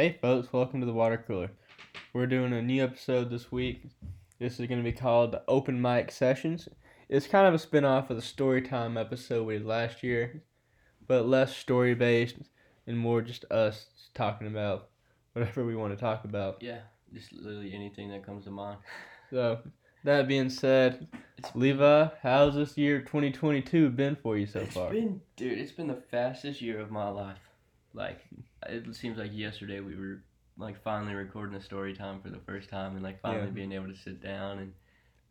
Hey folks, welcome to the Water Cooler. We're doing a new episode this week. This is going to be called the Open Mic Sessions. It's kind of a spin-off of the Storytime episode we did last year, but less story-based and more just us talking about whatever we want to talk about. Yeah, just literally anything that comes to mind. So, that being said, Levi, how's this year 2022 been for you so far? It's been the fastest year of my life. Like, it seems like yesterday we were, like, finally recording a story time for the first time and, like, finally being able to sit down, and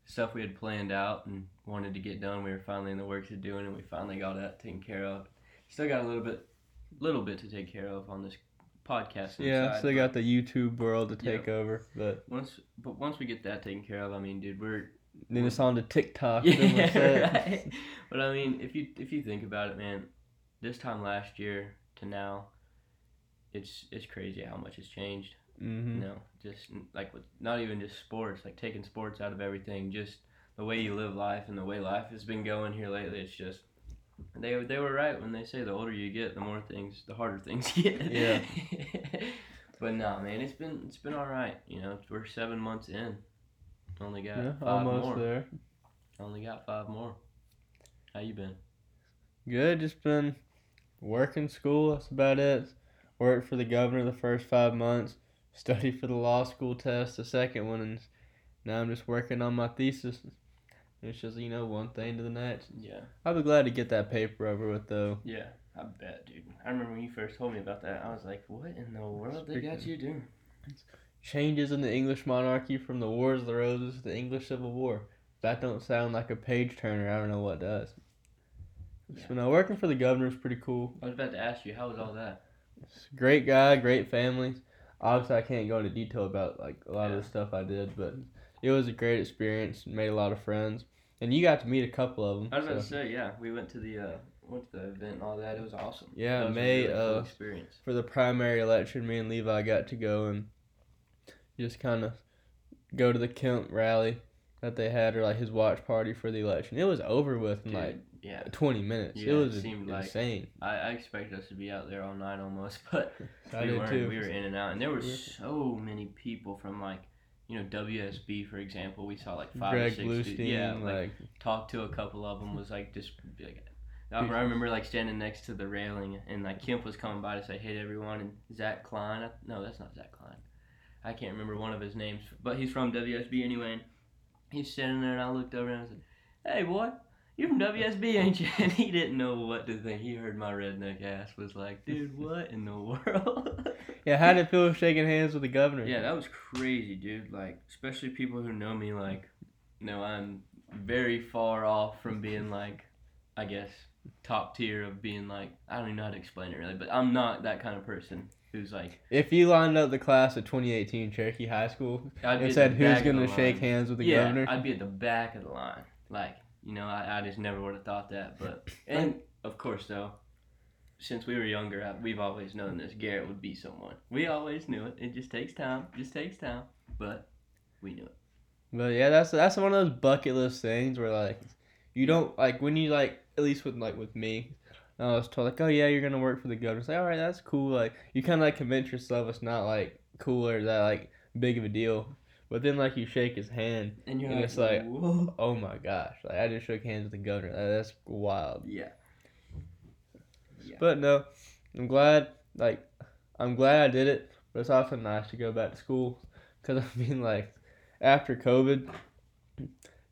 stuff we had planned out and wanted to get done, we were finally in the works of doing, and we finally got that taken care of. Still got a little bit to take care of on this podcast. Yeah, still got the YouTube world to take over. But once we get that taken care of, I mean, dude, Then it's on to TikTok. Yeah, right? But, I mean, if you think about it, man, this time last year to now, it's crazy how much has changed. Mm-hmm. You know, just like with not even just sports, like taking sports out of everything, just the way you live life and the way life has been going here lately. It's just they were right when they say the older you get, the harder things get. Yeah. But no, man, it's been all right. You know, we're 7 months in. Only got five more. How you been? Good. Just been working, school. That's about it. Worked for the governor the first 5 months. Studied for the law school test, the second one, and now I'm just working on my thesis. It's just, you know, one thing to the next. Yeah. I'll be glad to get that paper over with, though. Yeah, I bet, dude. I remember when you first told me about that, I was like, what in the world they got you doing? Changes in the English monarchy from the Wars of the Roses to the English Civil War. If that don't sound like a page-turner, I don't know what does. Yeah. So, no, working for the governor is pretty cool. I was about to ask you, how was all that? Great guy, great family. Obviously, I can't go into detail about, like, a lot of the stuff I did, but it was a great experience. Made a lot of friends, and you got to meet a couple of them. I was about to say, yeah, we went to the event and all that. It was awesome. Yeah, cool experience. For the primary election, me and Levi got to go and just kind of go to the Kemp rally that they had, or like his watch party for the election. It was over with in 20 minutes. Yeah, it seemed insane. I expected us to be out there all night almost, but we were in and out, and there were so many people from, like, you know, WSB, for example. We saw like five Greg or six Bluestein, dudes. Yeah, like talked to a couple of them. Was like just like, I remember like standing next to the railing, and like Kemp was coming by to say hey to everyone, and Zach Klein. No, that's not Zach Klein. I can't remember one of his names, but he's from WSB anyway. And he's standing there, and I looked over and I said, "Hey, boy, you from WSB, ain't you?" And he didn't know what to think. He heard my redneck ass, was like, "Dude, what in the world?" Yeah, how did it feel shaking hands with the governor? Yeah, that was crazy, dude. Like, especially people who know me, like, know I'm very far off from being, like, I guess, top tier of being, like, I don't even know how to explain it really, but I'm not that kind of person. Who's like, if you lined up the class of 2018 Cherokee High School and said who's going to shake hands with the governor, I'd be at the back of the line. Like, you know, I just never would have thought that. But and of course, though, since we were younger, we've always known this. Garrett would be someone. We always knew it. It just takes time. But we knew it. But yeah, that's one of those bucket list things where, like, you don't, like, when you, like, at least with me. I was told, like, oh, yeah, you're going to work for the governor. It's like, all right, that's cool. Like, you kind of, like, convince yourself it's not, like, cool or that, like, big of a deal. But then, like, you shake his hand. And you're it's like, whoa. Oh, my gosh. Like, I just shook hands with the governor. Like, that's wild. Yeah. But, no, I'm glad I did it. But it's also nice to go back to school. Because, I mean, like, after COVID,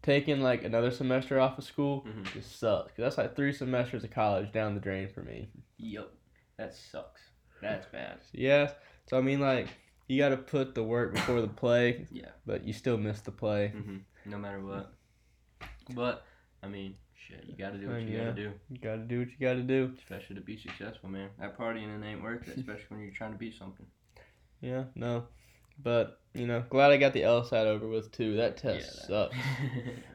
taking, like, another semester off of school just sucks. Cause that's, like, 3 semesters of college down the drain for me. Yup. That sucks. That's bad. Yeah. So, I mean, like, you got to put the work before the play. Yeah. But you still miss the play. Mm-hmm. No matter what. But, I mean, shit, you got to do what you got to do. You got to do what you got to do. Especially to be successful, man. That partying it ain't worth it, especially when you're trying to be something. Yeah, no. But, you know, glad I got the L side over with, too. That test sucks.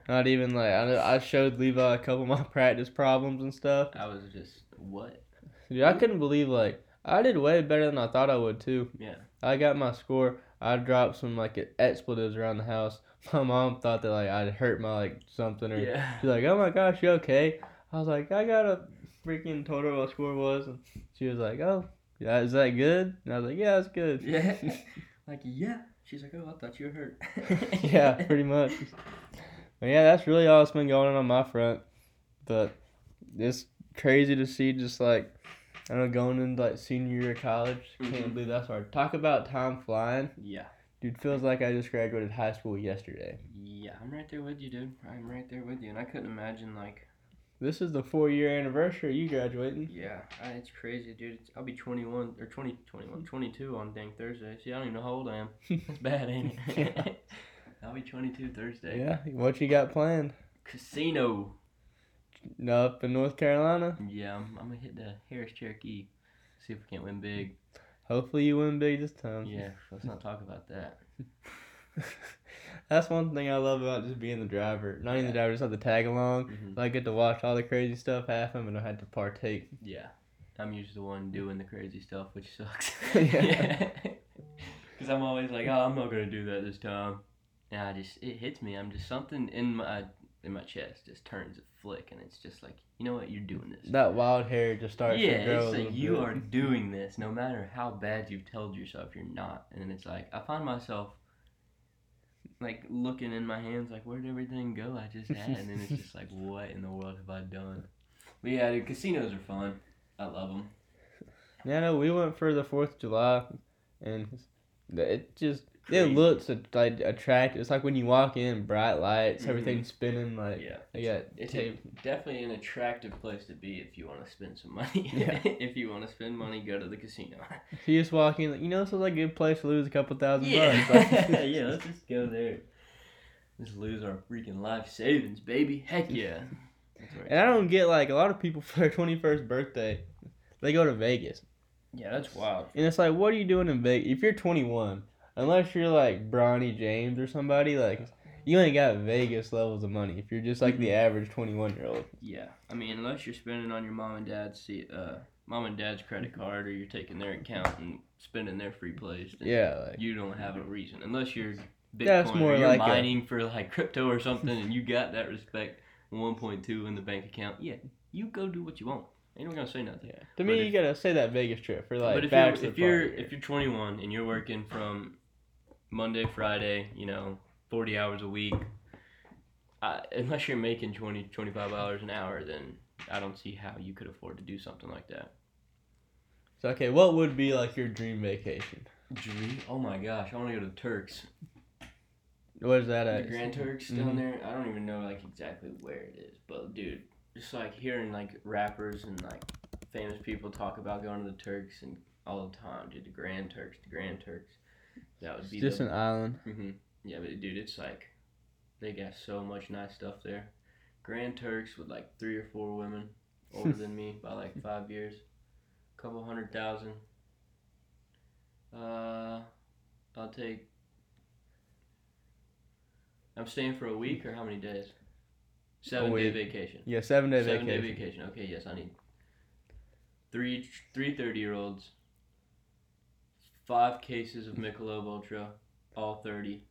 Not even, like, I showed Levi a couple of my practice problems and stuff. I was just, what? Dude, I couldn't believe, like, I did way better than I thought I would, too. Yeah. I got my score. I dropped some, like, expletives around the house. My mom thought that, like, I'd hurt my, like, something. Or she's like, oh, my gosh, you okay? I was like, I got a freaking total what score was. And she was like, oh. Yeah, is that good? And I was like, yeah, it's good. Yeah. Like, yeah. She's like, oh, I thought you were hurt. Yeah, pretty much. But yeah, that's really all that's been going on my front. But it's crazy to see just like, I don't know, going into like senior year of college. Mm-hmm. Can't believe that's hard. Talk about time flying. Yeah. Dude, feels like I just graduated high school yesterday. Yeah, I'm right there with you, dude. I'm right there with you. And I couldn't imagine like... This is the 4-year anniversary of you graduating. Yeah, it's crazy, dude. I'll be 22 on dang Thursday. See, I don't even know how old I am. That's bad, ain't it? Yeah. I'll be 22 Thursday. Yeah, what you got planned? Casino. Up in North Carolina? Yeah, I'm going to hit the Harris Cherokee, see if we can't win big. Hopefully you win big this time. Yeah, let's not talk about that. That's one thing I love about just being the driver. Not even the driver, just like the tag along. Mm-hmm. I get to watch all the crazy stuff happen, but I had to partake. Yeah. I'm usually the one doing the crazy stuff, which sucks. Yeah. Because I'm always like, oh, I'm not going to do that this time. And I just, it hits me. I'm just, something in my chest just turns a flick, and it's just like, you know what, you're doing this. That wild hair just starts to grow. Yeah, it's like, you are doing this, no matter how bad you've told yourself you're not. And it's like, I find myself like looking in my hands, like, where'd everything go I just had? And then it's just like, what in the world have I done? But yeah, dude, casinos are fun. I love them. Yeah, no, we went for the 4th of July, and it just... Crazy. It looks like attractive. It's like when you walk in, bright lights, everything's spinning. Like, yeah, definitely an attractive place to be if you want to spend some money. Yeah. If you want to spend money, go to the casino. So you just walk in, like, you know, this is like a good place to lose a couple $1,000 bucks. Like, yeah, let's just go there. Let's lose our freaking life savings, baby. Heck yeah. And I don't get, like, a lot of people for their 21st birthday, they go to Vegas. Yeah, that's wild. And it's like, what are you doing in Vegas? If you're 21... Unless you're, like, Bronny James or somebody, like, you ain't got Vegas levels of money if you're just, like, the average 21-year-old. Yeah. I mean, unless you're spending on your mom and dad's credit card, or you're taking their account and spending their free plays. Yeah. Like, you don't have a reason. Unless you're Bitcoin or you're like mining for, like, crypto or something, and you got that respect 1.2 in the bank account. Yeah. You go do what you want. Ain't no gonna say nothing. Yeah. To me, you gotta say that Vegas trip for, like, if you're 21 and you're working from Monday, Friday, you know, 40 hours a week, unless you're making $20-$25 an hour, then I don't see how you could afford to do something like that. So, okay, what would be, like, your dream vacation? Dream? Oh, my gosh, I want to go to the Turks. Where's that at? The Grand Turks down there. I don't even know, like, exactly where it is, but, dude, just, like, hearing, like, rappers and, like, famous people talk about going to the Turks and all the time, dude, the Grand Turks. That would be just an island. Mm-hmm. Yeah, but dude, it's like they got so much nice stuff there. Grand Turks with like 3 or 4 women older than me by like 5 years, a couple 100,000. I'm staying for a week, or how many days? 7-day vacation. Yeah, 7-day vacation. 7-day vacation. Okay, yes, I need 3 30-year-olds. 5 cases of Michelob Ultra, all 30,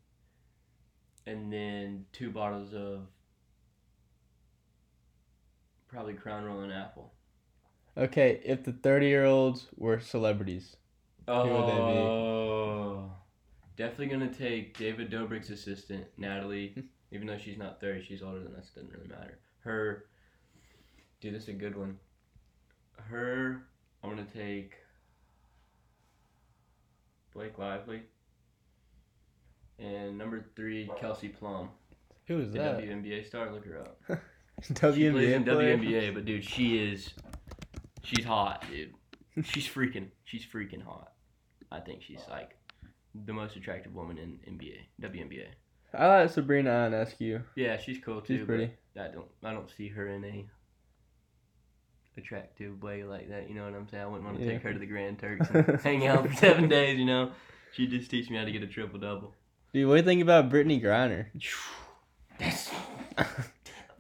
and then 2 bottles of probably Crown Royal and Apple. Okay, if the 30-year-olds were celebrities, who would they be? Definitely gonna take David Dobrik's assistant, Natalie. Even though she's not 30, she's older than us. It doesn't really matter. Her, dude, this is a good one. Her, I'm gonna take Blake Lively, and number 3, Kelsey Plum. Who is that? The WNBA star. Look her up. WNBA she plays in WNBA, but dude, she's hot, dude. She's freaking hot. I think she's like the most attractive woman in WNBA. I like Sabrina Inescue. Yeah, she's cool too. She's pretty. I don't see her in a attractive way like that, you know what I'm saying? I wouldn't want to take her to the Grand Turks and hang out for 7 days, you know? She just teach me how to get a triple-double. Dude, what do you think about Brittany Griner?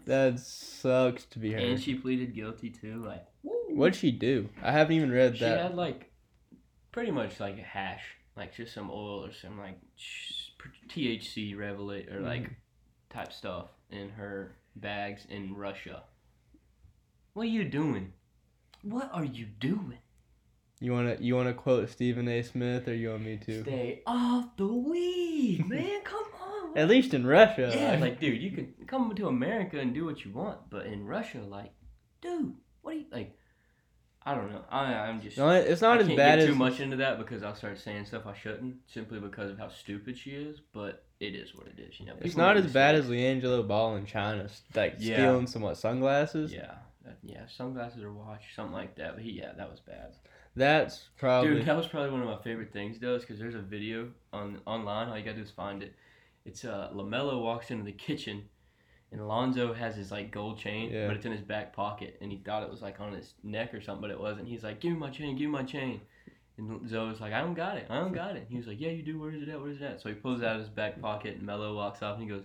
That sucks to be her. And she pleaded guilty, too. Like, what'd she do? I haven't even read that. She had, like, pretty much, like, a hash. Like, just some oil or some, like, THC revelate or, like, type stuff in her bags in Russia. What are you doing? You wanna quote Stephen A. Smith, or you want me to? Stay off the weed, man. Come on. At least in Russia. Yeah, like, dude, you can come to America and do what you want, but in Russia, like, dude, what are you like? I don't know. I'm just. No, it's not as bad as. I can't get too much into that because I'll start saying stuff I shouldn't simply because of how stupid she is. But it is what it is, you know. It's not as bad as LaMelo Ball in China, like stealing some sunglasses. Yeah. Yeah, sunglasses or watch, something like that. But that was bad. That's probably... Dude, that was probably one of my favorite things, though, is because there's a video online. All you got to do is find it. It's LaMelo walks into the kitchen, and Alonzo has his, like, gold chain, but it's in his back pocket. And he thought it was, like, on his neck or something, but it wasn't. He's like, give me my chain, give me my chain. And Zoe's like, I don't got it. And he was like, yeah, you do. Where is it at? So he pulls it out of his back pocket, and Melo walks off, and he goes...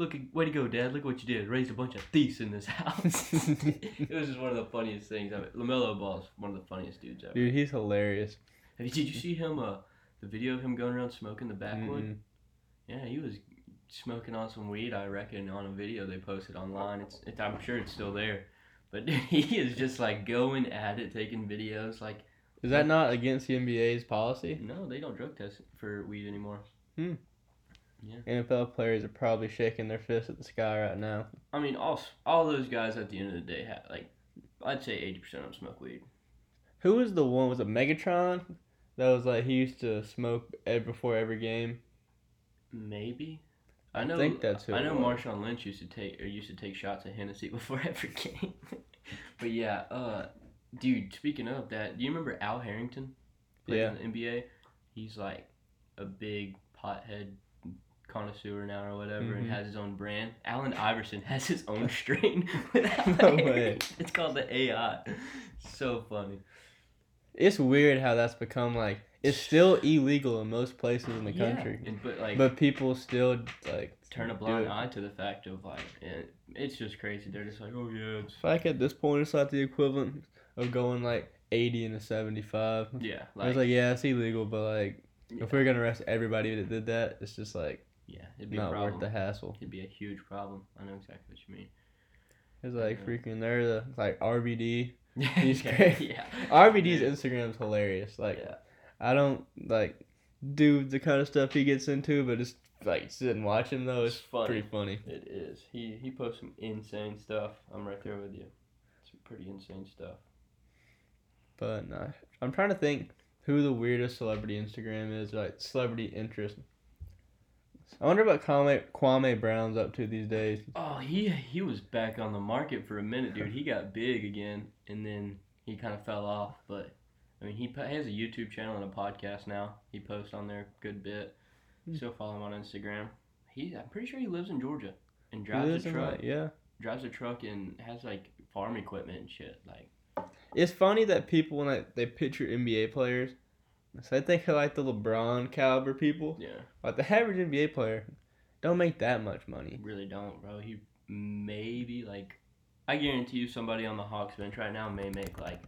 Look, way to go, Dad. Look what you did. Raised a bunch of thieves in this house. It was just one of the funniest things. I mean, LaMelo Ball's one of the funniest dudes ever. Dude, he's hilarious. Did you see him, the video of him going around smoking the backwood? Mm-hmm. Yeah, he was smoking on some weed, I reckon, on a video they posted online. I'm sure it's still there. But dude, he is just, like, going at it, taking videos. Like, is that not against the NBA's policy? No, they don't drug test for weed anymore. Hmm. Yeah. NFL players are probably shaking their fists at the sky right now. I mean, all those guys at the end of the day, have, like, I'd say 80% of them smoke weed. Who was the one? Was it Megatron? That was like, he used to smoke before every game? Maybe. I think that's who. I know Marshawn Lynch used to take shots at Hennessy before every game. But yeah, dude, speaking of that, do you remember Al Harrington? Played in the NBA? He's like a big pothead connoisseur now or whatever, and has his own brand. Alan Iverson has his own strain. No way. It's called the AI. So funny. It's weird how that's become, like, it's still illegal in most places in the country. But people still, like, turn a blind eye to the fact of, like, it's just crazy. They're just like, oh yeah. It's like at this point, it's like the equivalent of going like 80 and a 75. Yeah. Like, it's like, yeah, it's illegal, but like, if we're gonna arrest everybody that did that, it's just like. Yeah, it'd be not worth the hassle. It'd be a huge problem. I know exactly what you mean. It's like freaking there, the like RBD. Yeah. RBD's Instagram's hilarious. Like, I don't like do the kind of stuff he gets into, but just like sit and watch him though. It's funny. Pretty funny. It is. He posts some insane stuff. I'm right there with you. Some pretty insane stuff. But no, I'm trying to think who the weirdest celebrity Instagram is. Like celebrity interest. I wonder what Kwame Brown's up to these days. Oh, he was back on the market for a minute, dude. He got big again, and then he kind of fell off. But, I mean, he has a YouTube channel and a podcast now. He posts on there a good bit. Still follow him on Instagram. I'm pretty sure he lives in Georgia and drives a truck. Drives a truck and has, like, farm equipment and shit. Like, it's funny that people, when they picture NBA players... So I think like the LeBron caliber people. Yeah. Like the average NBA player don't make that much money. Really don't, bro. He maybe like I guarantee you somebody on the Hawks bench right now may make like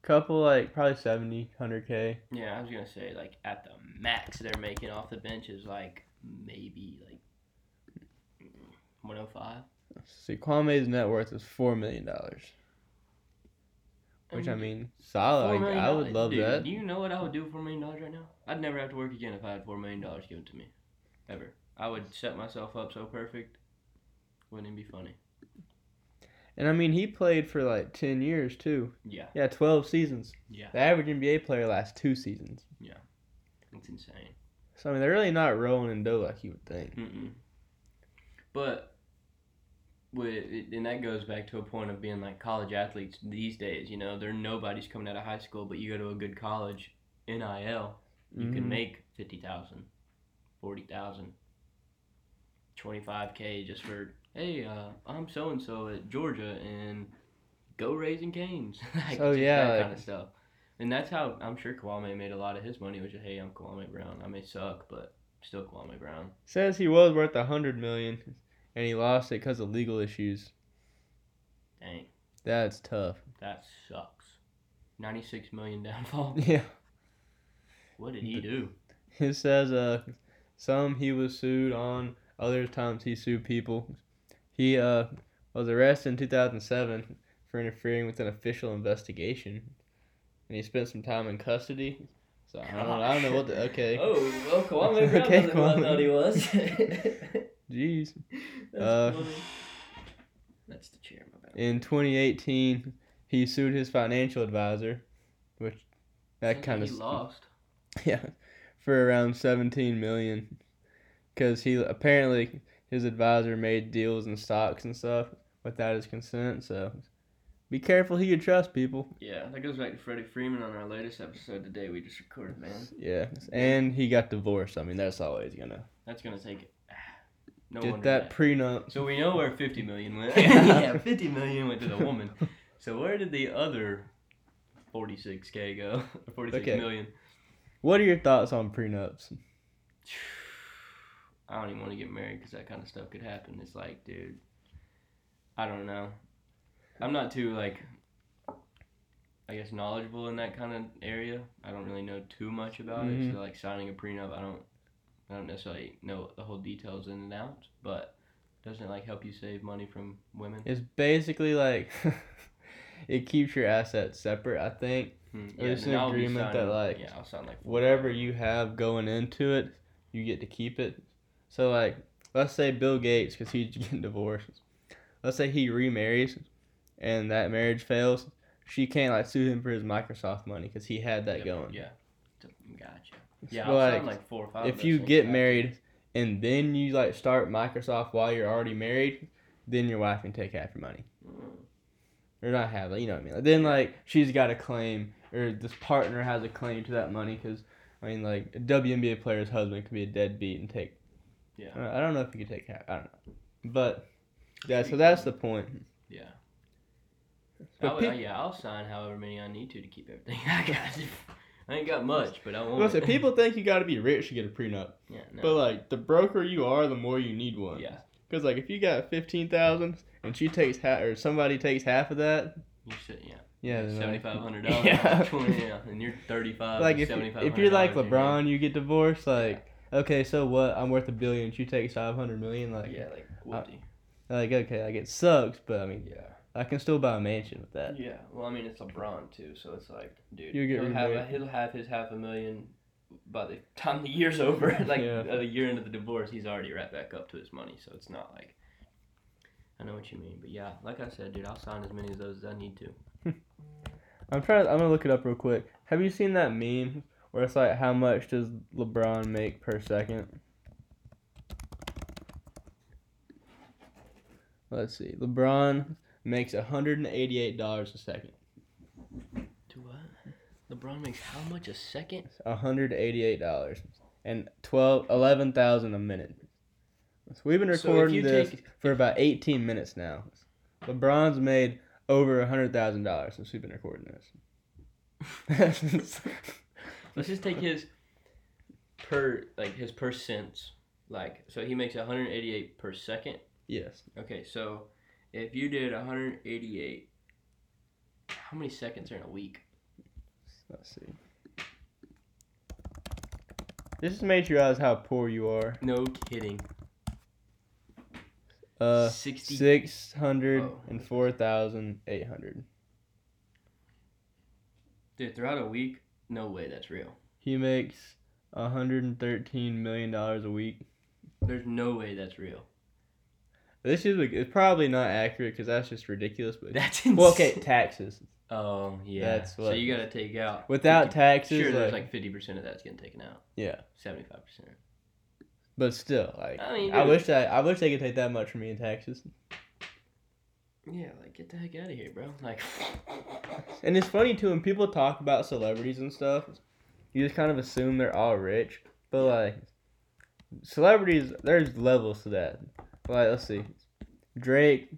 couple like probably 70, 100K. Yeah, I was gonna say like at the max they're making off the bench is like maybe like 105. See, Kwame's net worth is $4 million. Which, I mean, solid. Like, I would love that. Do you know what I would do with $4 million right now? I'd never have to work again if I had $4 million given to me. Ever. I would set myself up so perfect. Wouldn't it be funny? And, I mean, he played for, like, 10 years, too. Yeah. Yeah, 12 seasons. Yeah. The average NBA player lasts 2 seasons. Yeah. It's insane. So, I mean, they're really not rolling in dough like you would think. Mm-mm. But... And that goes back to a point of being like college athletes these days, you know, nobody's coming out of high school, but you go to a good college, NIL, you can make $50,000, $40,000, $25K just for, hey, I'm so-and-so at Georgia and go raising canes. Like, oh, yeah. That kind of stuff. And that's how I'm sure Kwame made a lot of his money, which is, hey, I'm Kwame Brown. I may suck, but still Kwame Brown. Says he was worth $100 million. And he lost it because of legal issues. Dang. That's tough. That sucks. $96 million downfall. Yeah. What did he do? It says some he was sued on, other times he sued people. He was arrested in 2007 for interfering with an official investigation. and he spent some time in custody. So I don't know what the okay. Oh, well, Kwame Brown okay, wasn't what I thought he was. Jeez. That's funny. That's the chair. My bad. In 2018, he sued his financial advisor, which that kind of lost. Yeah, for around $17 million, because he apparently his advisor made deals in stocks and stuff without his consent. So be careful who you trust, people. Yeah, that goes back to Freddie Freeman on our latest episode today we just recorded, man. Yeah, and he got divorced. I mean, that's always gonna. That's gonna take it. No wonder. Did that prenup. So we know where $50 million went. Yeah, $50 million went to the woman. So where did the other 46K go? Or 46 million. What are your thoughts on prenups? I don't even want to get married because that kind of stuff could happen. It's like, dude, I don't know. I'm not too, like, I guess, knowledgeable in that kind of area. I don't really know too much about it. So, like, signing a prenup, I don't necessarily know the whole details in and out. But doesn't it, like, help you save money from women? It's basically, like, it keeps your assets separate, I think. Yeah, it's an agreement that, like, yeah, I'll sign, like, whatever you have going into it, you get to keep it. So, like, let's say Bill Gates, because he's getting divorced. Let's say he remarries and that marriage fails, she can't, like, sue him for his Microsoft money because he had that going. Yeah. Gotcha. Yeah, so, I'll sound like 4 or 5. If you get married and then you, like, start Microsoft while you're already married, then your wife can take half your money. Or not half, like, you know what I mean. Like, then, like, she's got a claim, or this partner has a claim to that money because, I mean, like, a WNBA player's husband could be a deadbeat and take. Yeah. I don't know if he could take half. I don't know. But, yeah, so that's the point. Yeah. I'll sign however many I need to keep everything. I ain't got much, but I won't. Listen, people think you got to be rich to get a prenup. Yeah, no. But, like, the broker you are, the more you need one. Yeah. Because, like, if you got $15,000 and she takes half, or somebody takes half of that. You should, yeah. Yeah. $7,500. Yeah. And you're $35,000. Like, if you're like LeBron, you get divorced. Like, okay, so what? I'm worth $1 billion. She takes $500 million. Like, yeah, like, whoopty. Like, okay, like, it sucks, but I mean, yeah. I can still buy a mansion with that. Yeah, well, I mean, it's LeBron, too, so it's like, dude, he'll have his $500,000 by the time the year's over. Like, a year into the divorce, he's already right back up to his money, so it's not like, I know what you mean. But, yeah, like I said, dude, I'll sign as many of those as I need to. I'm going to look it up real quick. Have you seen that meme where it's like, how much does LeBron make per second? Let's see. LeBron makes $188 a second. To what? LeBron makes how much a second? $188 and 11,000 a minute. So we've been recording this for about 18 minutes now. LeBron's made over $100,000 since we've been recording this. Let's just take his per cents. Like, so he makes 188 per second. Yes. Okay, so if you did 188, how many seconds are in a week? Let's see. This just made you realize how poor you are. No kidding. 604,800. Dude, throughout a week, no way that's real. He makes $113 million a week. There's no way that's real. This is probably not accurate because that's just ridiculous. But that's insane. Well, okay, taxes. Oh, yeah. That's what, so you got to take out. Without taxes. Sure, there's like 50% of that's getting taken out. Yeah. 75%. But still, like, I mean, I wish they could take that much from me in taxes. Yeah, like, get the heck out of here, bro. Like, and it's funny, too, when people talk about celebrities and stuff, you just kind of assume they're all rich. But, like, celebrities, there's levels to that. Like, let's see. Drake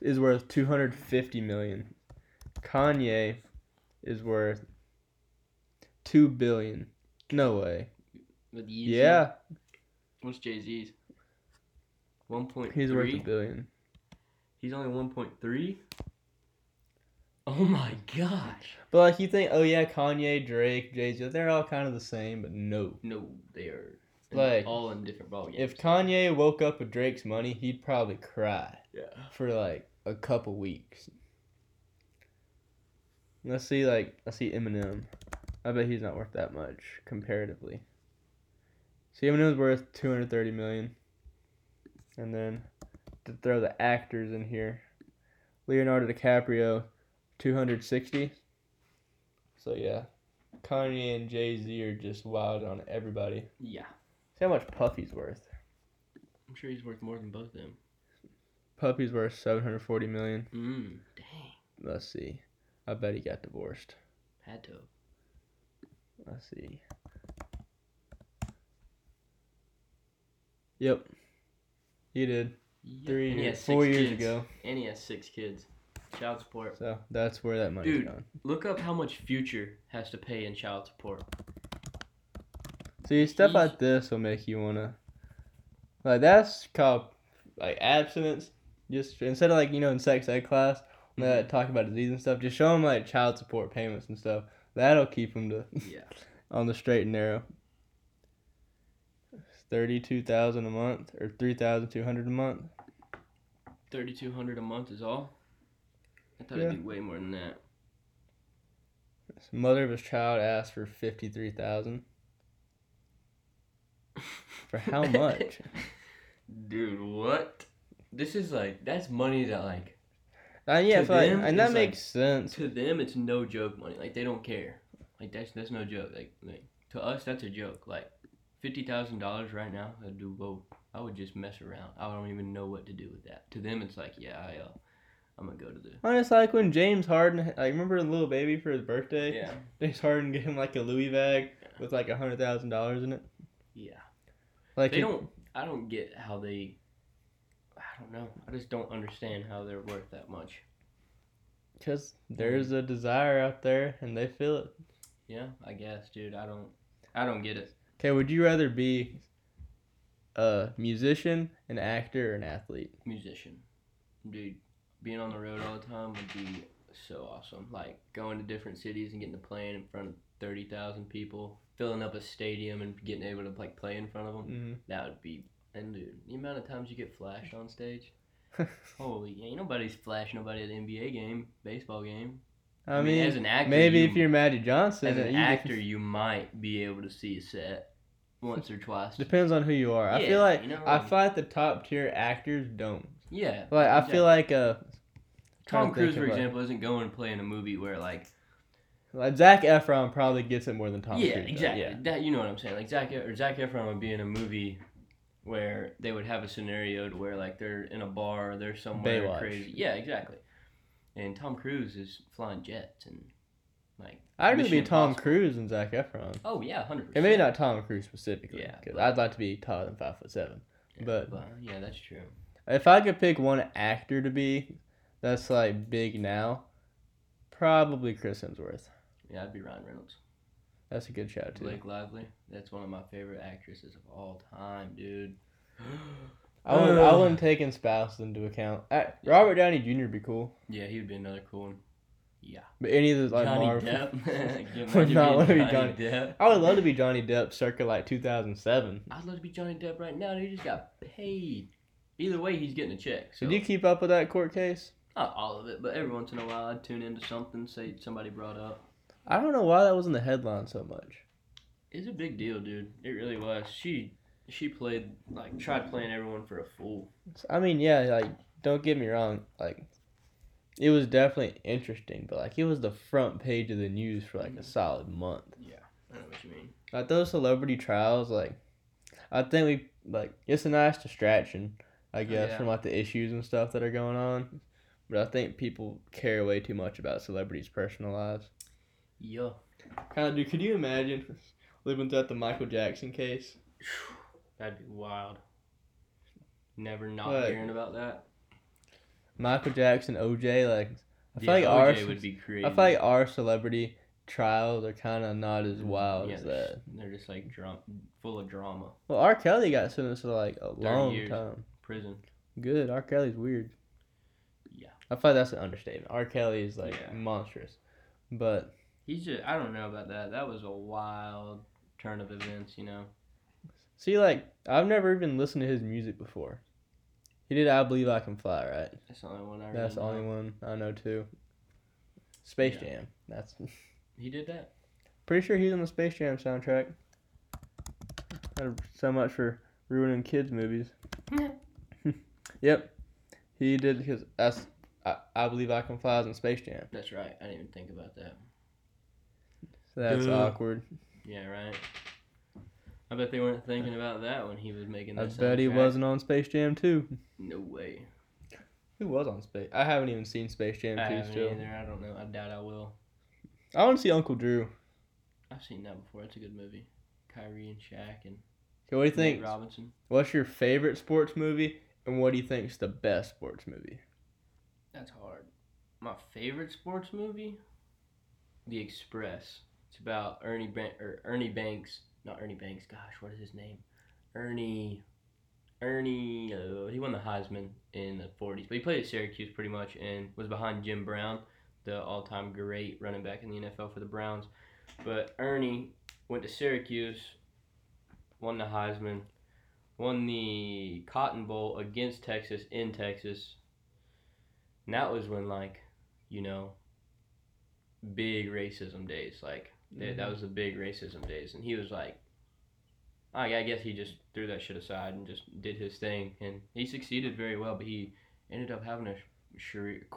is worth $250 million. Kanye is worth $2 billion. No way. With Yeezy? Yeah. What's Jay-Z's? 1.3? He's worth $1 billion. He's only 1.3? Oh, my gosh. But, like, you think, oh, yeah, Kanye, Drake, Jay-Z, they're all kind of the same, but no. No, they are. Like, all in different ball games. If Kanye woke up with Drake's money, he'd probably cry for like a couple weeks. Let's see Eminem. I bet he's not worth that much comparatively. See, Eminem's worth $230 million. And then to throw the actors in here, Leonardo DiCaprio, $260. So yeah, Kanye and Jay-Z are just wild on everybody. Yeah. See how much Puffy's worth. I'm sure he's worth more than both of them. Puffy's worth $740 million. Dang. Let's see. I bet he got divorced. Had to. Let's see. Yep. He did. Yep. 4 years ago. And he has 6 kids. Child support. So that's where that money's gone. Look up how much Future has to pay in child support. See, stuff like this will make you wanna that's called abstinence. Just instead of in sex ed class when they talk about disease and stuff, just show them child support payments and stuff. That'll keep them on the straight and narrow. $32,000 a month or $3,200 a month. $3,200 a month is all. I thought it'd be way more than that. This mother of his child asked for $53,000. For how much? Dude, what? This is that's money that and that makes sense. To them, it's no joke money. They don't care. That's no joke. To us, that's a joke. $50,000 right now, I would just mess around. I don't even know what to do with that. To them, it's I'm going to go to the... And it's when James Harden... remember Little Baby for his birthday? Yeah. James Harden gave him a Louis bag with $100,000 in it. Yeah. I don't get how they... I don't know. I just don't understand how they're worth that much. Because there's a desire out there, and they feel it. Yeah, I guess, dude. I don't get it. Okay, would you rather be a musician, an actor, or an athlete? Musician. Dude, being on the road all the time would be so awesome. Going to different cities and getting to play in front of 30,000 people, filling up a stadium and getting able to play in front of them. Mm-hmm. That would be... And, dude, the amount of times you get flashed on stage, holy, ain't nobody's flashing nobody at an NBA game, baseball game. I mean, as an actor, maybe if you're Magic Johnson. As an actor, you might be able to see a set once or twice. Depends on who you are. Yeah, I feel the top-tier actors don't. Yeah. Exactly. I feel Tom Cruise, for example, isn't going to play in a movie where, Zac Efron probably gets it more than Tom Cruise. Exactly. Yeah, exactly. You know what I'm saying. Zac Efron would be in a movie... where they would have a scenario to where they're in a bar or they're somewhere Baywatch. Crazy. Yeah, exactly. And Tom Cruise is flying jets and I'd rather be Tom Cruise than Zac Efron. Oh yeah, 100%. And maybe not Tom Cruise specifically. Yeah, because I'd like to be taller than 5'7". Yeah, but yeah, that's true. If I could pick one actor to be, that's big now, probably Chris Hemsworth. Yeah, I'd be Ryan Reynolds. That's a good shout, too. Blake Lively. That's one of my favorite actresses of all time, dude. I wouldn't take in spouses into account. Robert Downey Jr. would be cool. Yeah, he would be another cool one. Yeah. But any of those, Johnny Marvel... Depp. Would not want to be Johnny Depp. I would love to be Johnny Depp circa, 2007. I'd love to be Johnny Depp right now. He just got paid. Either way, he's getting a check. So. Did you keep up with that court case? Not all of it, but every once in a while, I'd tune into something, say somebody brought up. I don't know why that was in the headline so much. It's a big deal, dude. It really was. She played tried playing everyone for a fool. I mean, yeah, don't get me wrong, it was definitely interesting, but it was the front page of the news for a solid month. Yeah, I know what you mean. Those celebrity trials, I think we it's a nice distraction, I guess, from the issues and stuff that are going on. But I think people care way too much about celebrities' personal lives. Yeah. Dude, could you imagine living through the Michael Jackson case? That'd be wild. Never not hearing about that. Michael Jackson, OJ, OJ would be crazy. I feel like our celebrity trials are kind of not as wild as that. They're just full of drama. Well, R. Kelly got sentenced to a long time. Prison. Good. R. Kelly's weird. Yeah. I feel like that's an understatement. R. Kelly is monstrous. But... He's just, I don't know about that. That was a wild turn of events, See, I've never even listened to his music before. He did I Believe I Can Fly, right? That's the only one I know, too. Space Jam. That's he did that? Pretty sure he's on the Space Jam soundtrack. So much for ruining kids' movies. Yep. He did because I Believe I Can Fly is in Space Jam. That's right. I didn't even think about that. So that's awkward. Yeah, right. I bet they weren't thinking about that when he was making that soundtrack. I bet he wasn't on Space Jam 2. No way. Who was on Space? I haven't even seen Space Jam 2 still. I haven't either. I don't know. I doubt I will. I want to see Uncle Drew. I've seen that before. It's a good movie. Kyrie and Shaq and so what do you think? Robinson. What's your favorite sports movie, and what do you think is the best sports movie? That's hard. My favorite sports movie? The Express. It's about Ernie Banks. Not Ernie Banks. Gosh, what is his name? Ernie. He won the Heisman in the 40s, but he played at Syracuse pretty much and was behind Jim Brown, the all-time great running back in the NFL for the Browns. But Ernie went to Syracuse, won the Heisman, won the Cotton Bowl against Texas in Texas. And that was when, like, you know, big racism days. Like, that was the big racism days. And he was like, I guess he just threw that shit aside and just did his thing. And he succeeded very well, but he ended up having a short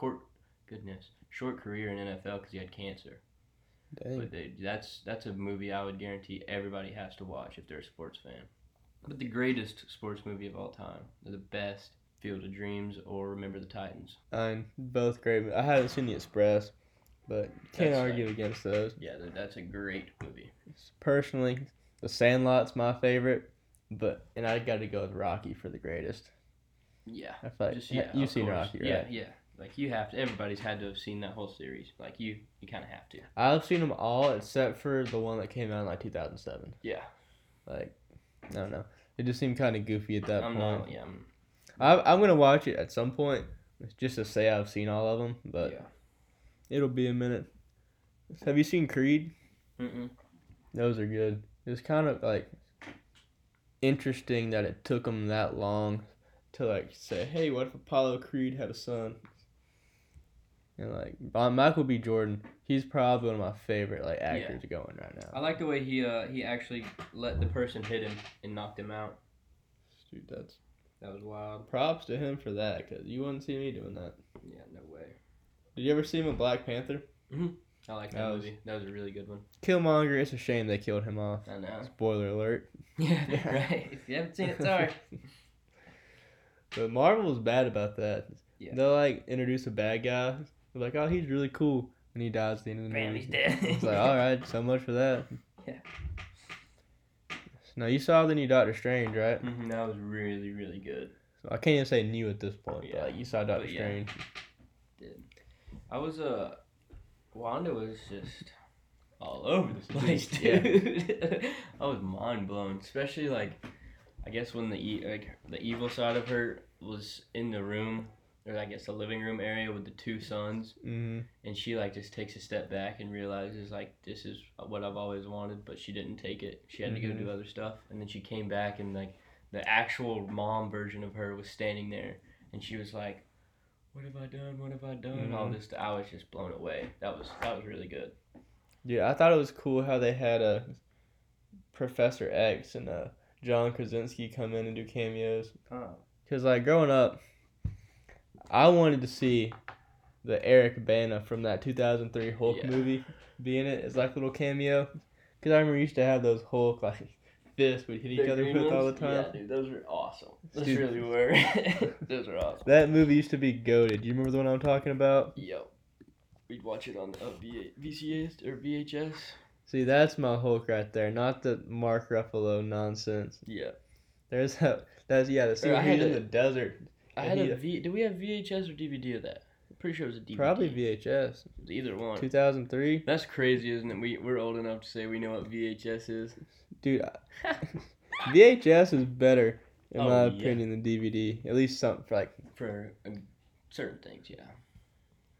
career in NFL because he had cancer. Dang. But that's a movie I would guarantee everybody has to watch if they're a sports fan. But the greatest sports movie of all time, the best, Field of Dreams or Remember the Titans. Both great. I haven't seen The Express, but can't argue against those. Yeah, that's a great movie. Personally, The Sandlot's my favorite, and I got to go with Rocky for the greatest. Yeah, I feel like you've seen Rocky, right? Yeah. Like, you have to. Everybody's had to have seen that whole series. Like, you kind of have to. I've seen them all except for the one that came out in, like, 2007. Yeah. Like, I don't know. It just seemed kind of goofy at that point. Not, yeah. I'm going to watch it at some point just to say I've seen all of them, but it'll be a minute. Have you seen Creed? Mm-mm. Those are good. It was kind of, like, interesting that it took them that long to, like, say, hey, what if Apollo Creed had a son? And, like, Michael B. Jordan, he's probably one of my favorite, like, actors going right now. I like the way he actually let the person hit him and knocked him out. Dude, that was wild. Props to him for that, because you wouldn't see me doing that. Yeah, no way. Did you ever see him in Black Panther? Mm-hmm. I like that movie. That was a really good one. Killmonger, it's a shame they killed him off. I know. Spoiler alert. Yeah, right. If you haven't seen it, sorry. But Marvel was bad about that. Yeah. They'll, like, introduce a bad guy. They're like, oh, he's really cool. And he dies at the end of the movie. He's dead. It's like, all right, so much for that. Yeah. Now, you saw the new Doctor Strange, right? Mm-hmm. That was really, really good. So I can't even say new at this point, but like, you saw Doctor Strange. Yeah. Did. Wanda was just all over this place, dude. Yeah. I was mind-blown, especially, like, I guess when the evil side of her was in the room, or I guess the living room area with the two sons, and she, like, just takes a step back and realizes, like, this is what I've always wanted, but she didn't take it. She had to go do other stuff, and then she came back, and, like, the actual mom version of her was standing there, and she was like, what have I done? What have I done? Mm-hmm. All this, I was just blown away. That was really good. Yeah, I thought it was cool how they had a Professor X and a John Krasinski come in and do cameos. Oh. Because, like, growing up, I wanted to see the Eric Bana from that 2003 Hulk movie be in it as, like, a little cameo. Because I remember we used to have those Hulk, like, fists we'd hit each other with all the time. Yeah, dude, those were awesome. Those really were. Those were awesome. That movie used to be goated. Do you remember the one I'm talking about? Yep. We'd watch it on VCS or VHS. See, that's my Hulk right there, not the Mark Ruffalo nonsense. Yeah. There's the scene where he's in the desert. Did we have VHS or DVD of that? I'm pretty sure it was a DVD. Probably VHS. It was either one. 2003. That's crazy, isn't it? We're old enough to say we know what VHS is. Dude, VHS is better, in my opinion, than DVD. At least some, for certain things, yeah.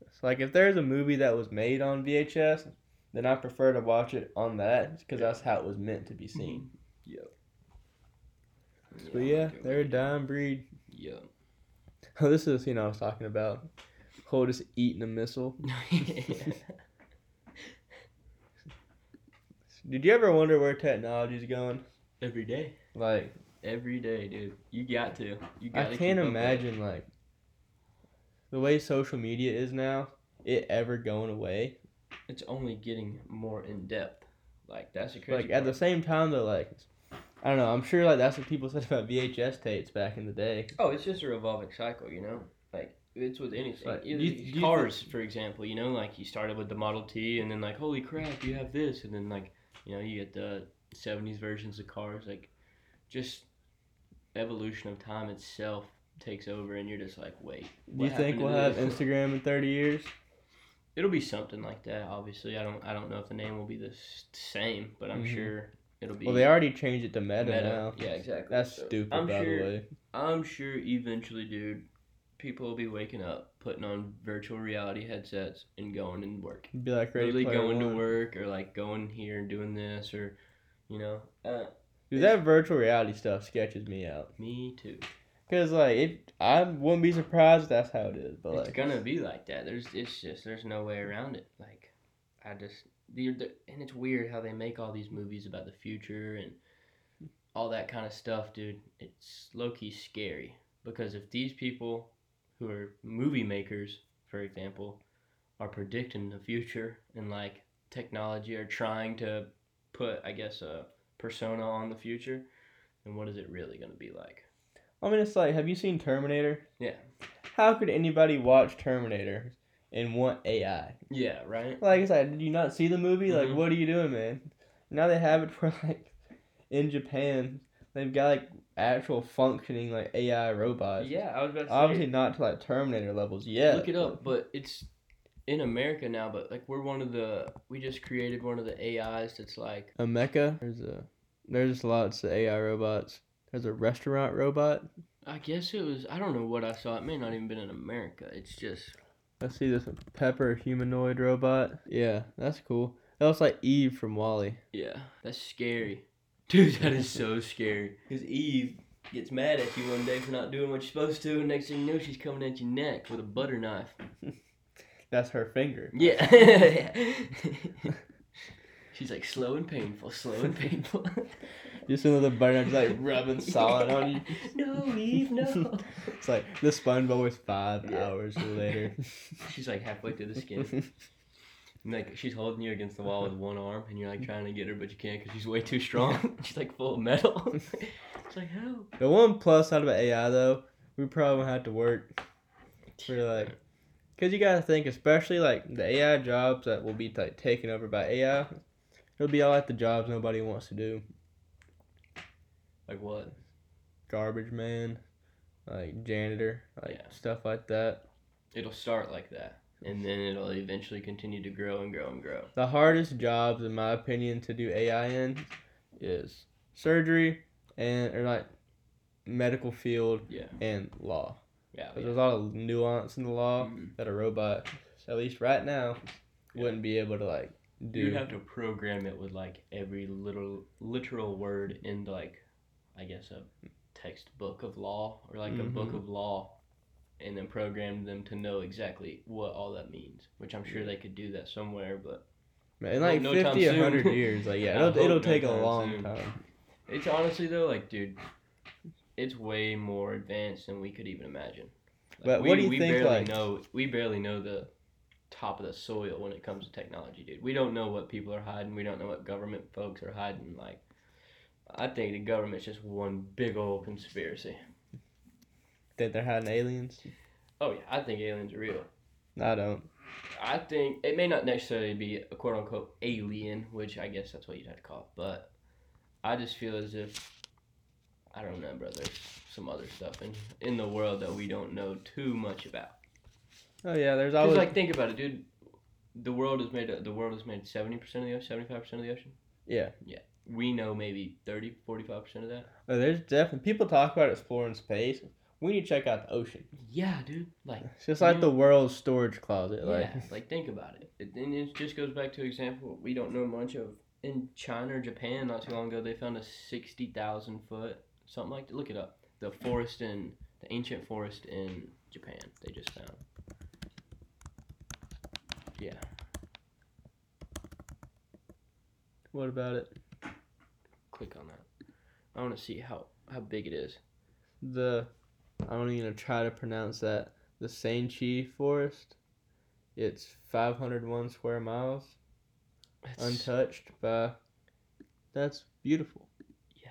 So, like, if there's a movie that was made on VHS, then I prefer to watch it on that because that's how it was meant to be seen. Mm-hmm. Yep. So, they're a dying breed. Yep. Oh, this is the scene I was talking about. Cole just eating a missile. Did you ever wonder where technology's going? Every day. Like. Every day, dude. You got to. You got to. I can't imagine, like, the way social media is now, it ever going away. It's only getting more in-depth. Like, that's a crazy. Like, at the same time, though, like, I don't know. I'm sure, like, that's what people said about VHS tapes back in the day. Oh, it's just a revolving cycle, you know? Like, it's with anything. Like, cars, for example, you know? Like, you started with the Model T, and then, like, holy crap, you have this. And then, like, you know, you get the 70s versions of cars. Like, just evolution of time itself takes over, and you're just like, wait. Do you think we'll have Instagram in 30 years? It'll be something like that, obviously. I don't know if the name will be the same, but I'm sure it'll be... Well, they already changed it to Meta now. Yeah, exactly. That's stupid, by the way. I'm sure eventually, dude, people will be waking up, putting on virtual reality headsets, and going and working. Be like Ready Player One. Literally going to work, or like going here and doing this, or, you know... Dude, that virtual reality stuff sketches me out. Me too. Because, like, I wouldn't be surprised if that's how it is. But it's like, going to be like that. There's no way around it. Like, and it's weird how they make all these movies about the future and all that kind of stuff, dude. It's low-key scary. Because if these people who are movie makers, for example, are predicting the future and, like, technology are trying to put, I guess, a persona on the future, then what is it really going to be like? I mean, it's like, have you seen Terminator? Yeah. How could anybody watch Terminator and want AI? Yeah, right? Like, it's like, did you not see the movie? Like, what are you doing, man? Now they have it for, like, in Japan, they've got, like, actual functioning, like, AI robots. Yeah, I was about to say. Obviously not to, like, Terminator levels yet. Look it up, but it's in America now, but, like, we just created one of the AIs that's, like... A mecha? There's lots of AI robots. There's a restaurant robot. I guess it was... I don't know what I saw. It may not even been in America. It's just... Let's see this one. Pepper humanoid robot. Yeah, that's cool. That looks like Eve from WALL-E. Yeah, that's scary. Dude, that is so scary. Because Eve gets mad at you one day for not doing what you're supposed to, and next thing you know, she's coming at your neck with a butter knife. That's her finger. Yeah. She's like, slow and painful, slow and painful. Just another butter knife, like, rubbing solid on you. No, Eve, no. It's like, the SpongeBob was 5 hours later. She's like halfway through the skin. And, like, she's holding you against the wall with one arm, and you're like trying to get her, but you can't because she's way too strong. She's like full of metal. It's like, how? The one plus out of AI, though, we probably won't have to work. We're like... Because you got to think, especially, like, the AI jobs that will be, like, taken over by AI, it'll be all, like, the jobs nobody wants to do. Like what? Garbage man, like, janitor, like, stuff like that. It'll start like that, and then it'll eventually continue to grow and grow and grow. The hardest jobs, in my opinion, to do AI in is surgery or, like, medical field and law. Yeah, there's a lot of nuance in the law that a robot, at least right now, wouldn't be able to, like, do. You'd have to program it with, like, every little literal word in, like, I guess a textbook of law or, like, a book of law, and then program them to know exactly what all that means, which I'm sure they could do that somewhere, but... In, like, 50, 100 years, like, yeah, it'll take a long time. It's honestly, though, like, dude... It's way more advanced than we could even imagine. Like, but what do you think? We barely know the top of the soil when it comes to technology, dude. We don't know what people are hiding. We don't know what government folks are hiding. Like, I think the government's just one big old conspiracy. Think they're hiding aliens? Oh yeah, I think aliens are real. I don't. I think it may not necessarily be a quote unquote alien, which I guess that's what you'd have to call it. But I just feel as if. I don't know, brother. Some other stuff in the world that we don't know too much about. Oh yeah, there's always. Cause, like, think about it, dude. The world is made 70% of the ocean, 75% of the ocean. Yeah. Yeah. We know maybe 30, 45% of that. Oh, there's definitely people talk about exploring space. We need to check out the ocean. Yeah, dude. Like. It's just like the world's storage closet. Yeah. Like think about it. And it just goes back to example we don't know much of. In China or Japan, not too long ago, they found a 60,000-foot. Something like that. Look it up. The ancient forest in Japan. They just found. Yeah. What about it? Click on that. I want to see how big it is. I'm not even going to try to pronounce that. The Sanchi Forest. It's 501 square miles. That's untouched by... That's beautiful. Yeah.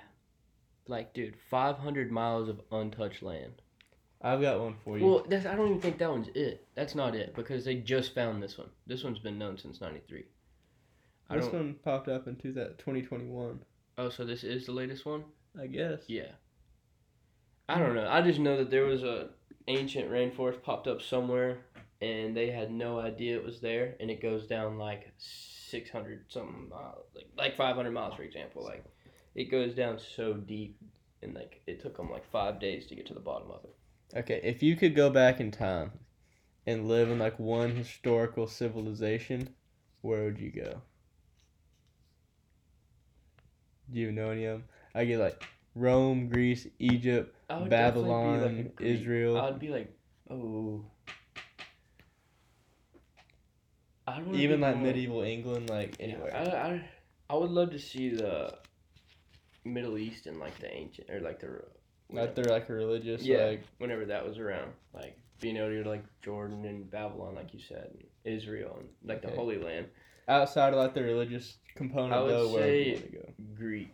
Like, dude, 500 miles of untouched land. I've got one for you. Well, I don't even think that one's it. That's not it, because they just found this one. This one's been known since 93. This one popped up in 2021. Oh, so this is the latest one? I guess. Yeah. I don't know. I just know that there was a ancient rainforest popped up somewhere, and they had no idea it was there, and it goes down like 600-something miles, like 500 miles, for example. Like, it goes down so deep, and like it took them like 5 days to get to the bottom of it. Okay, if you could go back in time and live in, like, one historical civilization, where would you go? Do you know any of them? I get, like, Rome, Greece, Egypt, Babylon, like Israel. I'd be like, oh. I don't even, like, medieval England, like, anywhere. Yeah, I would love to see the Middle East and, like, the ancient, or, like, the... Not they're like a religious, yeah, like whenever that was around, like being able to like Jordan and Babylon, like you said, and Israel and like the Holy Land. Outside of like the religious component, I would say where go. Greek.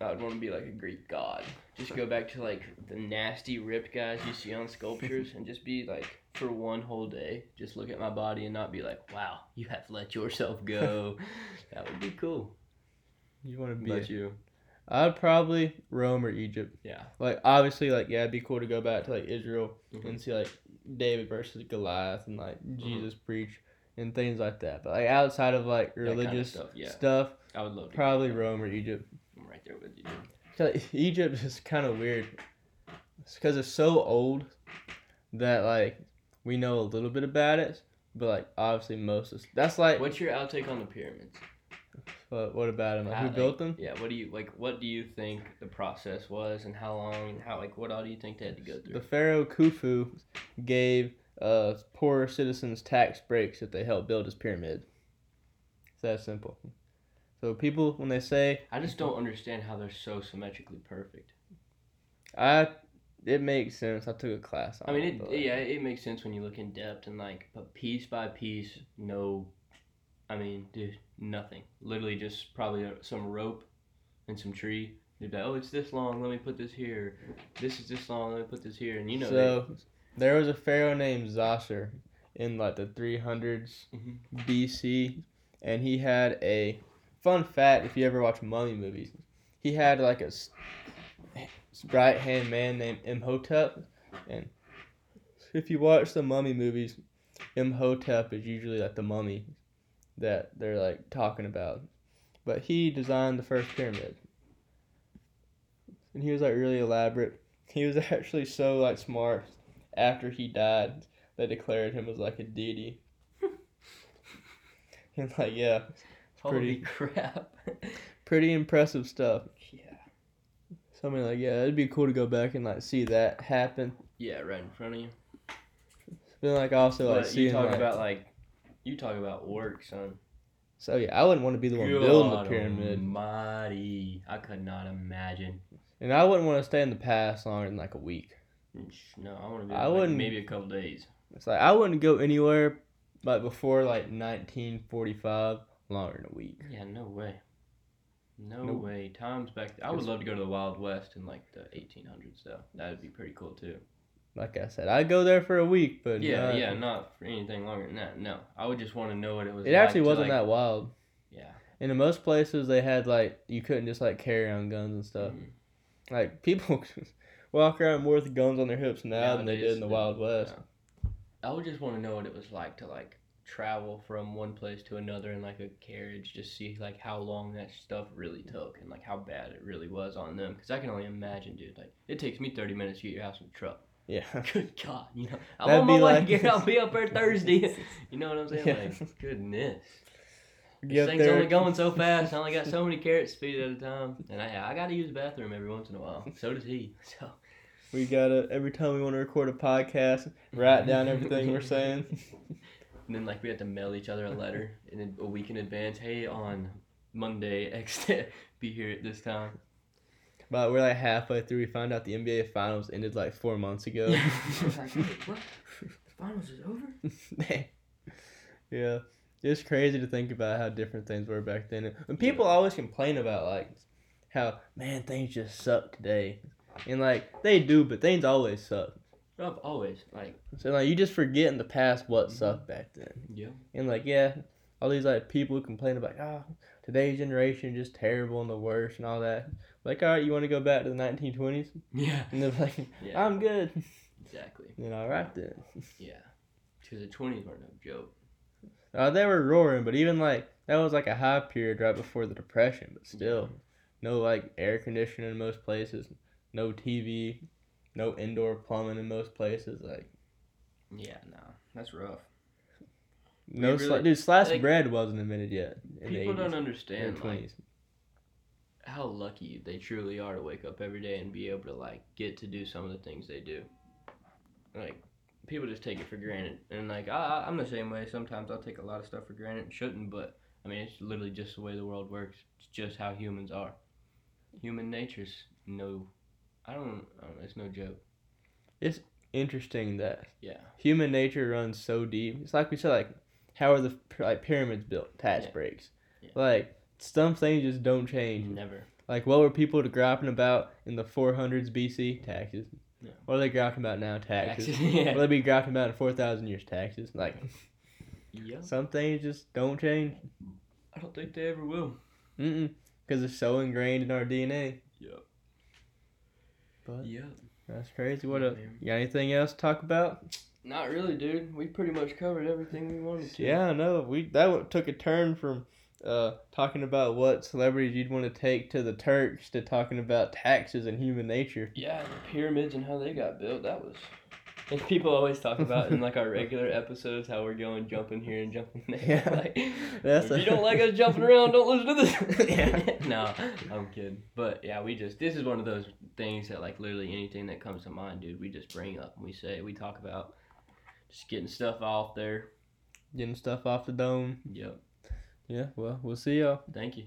I would want to be like a Greek god. Just go back to like the nasty ripped guys you see on sculptures, and just be like for one whole day, just look at my body and not be like, wow, you have let yourself go. That would be cool. You want to be you. I'd probably Rome or Egypt. Yeah. Like, obviously, like, yeah, it'd be cool to go back to, like, Israel and see, like, David versus Goliath and, like, Jesus preach and things like that. But, like, outside of, like, religious kind of stuff, I would love to probably Rome or Egypt. I'm right there with you, dude. Like, Egypt is kind of weird. It's because it's so old that, like, we know a little bit about it, but, like, obviously most of... That's, like... What's your outtake on the pyramids? But what about him? Like, who built them? Yeah. What do you like? What do you think the process was, and how long? And how like what all do you think they had to go through? The pharaoh Khufu gave poorer citizens tax breaks if they helped build his pyramid. It's that simple. So people, when they say, I just don't understand how they're so symmetrically perfect. It makes sense. I took a class on it. I mean, it makes sense when you look in depth and like, but piece by piece, no. I mean, dude, nothing. Literally just probably some rope and some tree. They'd be like, oh, it's this long, let me put this here. This is this long, let me put this here. And you know so, there was a pharaoh named Dzaser in, like, the 300s B.C. And he had a... Fun fact, if you ever watch mummy movies, he had, like, a right-hand man named Imhotep. And if you watch the mummy movies, Imhotep is usually, like, the mummy that they're, like, talking about. But he designed the first pyramid. And he was, like, really elaborate. He was actually so, like, smart. After he died, they declared him as, like, a deity. And, like, yeah. Holy crap. Pretty impressive stuff. Yeah. Something like, yeah, it'd be cool to go back and, like, see that happen. Yeah, right in front of you. Then, like, also, like, seeing, like... You talk about work, son. So, yeah, I wouldn't want to be the one building the pyramid. Almighty. I could not imagine. And I wouldn't want to stay in the past longer than, like, a week. No, I want to be maybe a couple days. It's like, I wouldn't go anywhere like before, like, 1945 longer than a week. Yeah, no way. No way. Times back... I would love to go to the Wild West in, like, the 1800s, though. That would be pretty cool, too. Like I said, I'd go there for a week, but... Yeah, not for anything longer than that, no. I would just want to know what it was like. It actually wasn't that wild. Yeah. And in most places, they had, like, you couldn't just, like, carry on guns and stuff. Mm-hmm. Like, people walk around more with guns on their hips now than they did in the Wild West. Yeah. I would just want to know what it was like to, like, travel from one place to another in, like, a carriage, just see, like, how long that stuff really took and, like, how bad it really was on them. Because I can only imagine, dude, like, it takes me 30 minutes to get your house in a truck. Yeah. Good God, you know. I'm on my way again. I'll be up there Thursday. You know what I'm saying? Yeah. Like, goodness. This thing's only going so fast. I only got so many carrots to feed at a time. And I got to use the bathroom every once in a while. So does he. So we got to, every time we want to record a podcast, write down everything we're saying. And then, like, we have to mail each other a letter in a week in advance. Hey, on Monday X be here at this time. But we're like halfway through. We found out the NBA Finals ended like 4 months ago. I was like, wait, what? The Finals is over? Yeah. It's crazy to think about how different things were back then. And people always complain about like how, man, things just suck today. And like they do, but things always suck. Always. So like you just forget in the past what sucked back then. Yeah. And like, yeah, all these like people who complain about, today's generation is just terrible and the worst and all that. Like, all right, you want to go back to the 1920s? Yeah. And they're like, I'm good. Exactly. And all right then. Yeah. Because the 20s weren't no joke. They were roaring, but even like, that was like a high period right before the Depression, but still. No like air conditioning in most places, no TV, no indoor plumbing in most places. Like, yeah, no, that's rough. No, really, dude, sliced bread wasn't invented yet. In people the 80s, don't understand like how lucky they truly are to wake up every day and be able to like get to do some of the things they do. Like, people just take it for granted, and like I'm the same way. Sometimes I'll take a lot of stuff for granted and shouldn't, but I mean it's literally just the way the world works. It's just how humans are. Human nature's it's no joke. It's interesting that human nature runs so deep. It's like we said, like, how are the pyramids built? Tax breaks. Yeah. Like, some things just don't change. Never. Like, what were people griping about in the 400s BC? Taxes. Yeah. What are they griping about now? Taxes. What will they be griping about in 4,000 years? Taxes. Like, some things just don't change. I don't think they ever will. Because it's so ingrained in our DNA. Yep. But that's crazy. What up? You got anything else to talk about? Not really, dude. We pretty much covered everything we wanted to. Yeah, I know. That took a turn from talking about what celebrities you'd want to take to the Turks to talking about taxes and human nature. Yeah, the pyramids and how they got built. That was... And people always talk about in like our regular episodes how we're going jumping here and jumping there. Yeah. Like, if you don't like us jumping around, don't listen to this. No, I'm kidding. But yeah, this is one of those things that like literally anything that comes to mind, dude, we just bring up and we talk about just getting stuff off there. Getting stuff off the dome. Yep. Yeah, well, we'll see y'all. Thank you.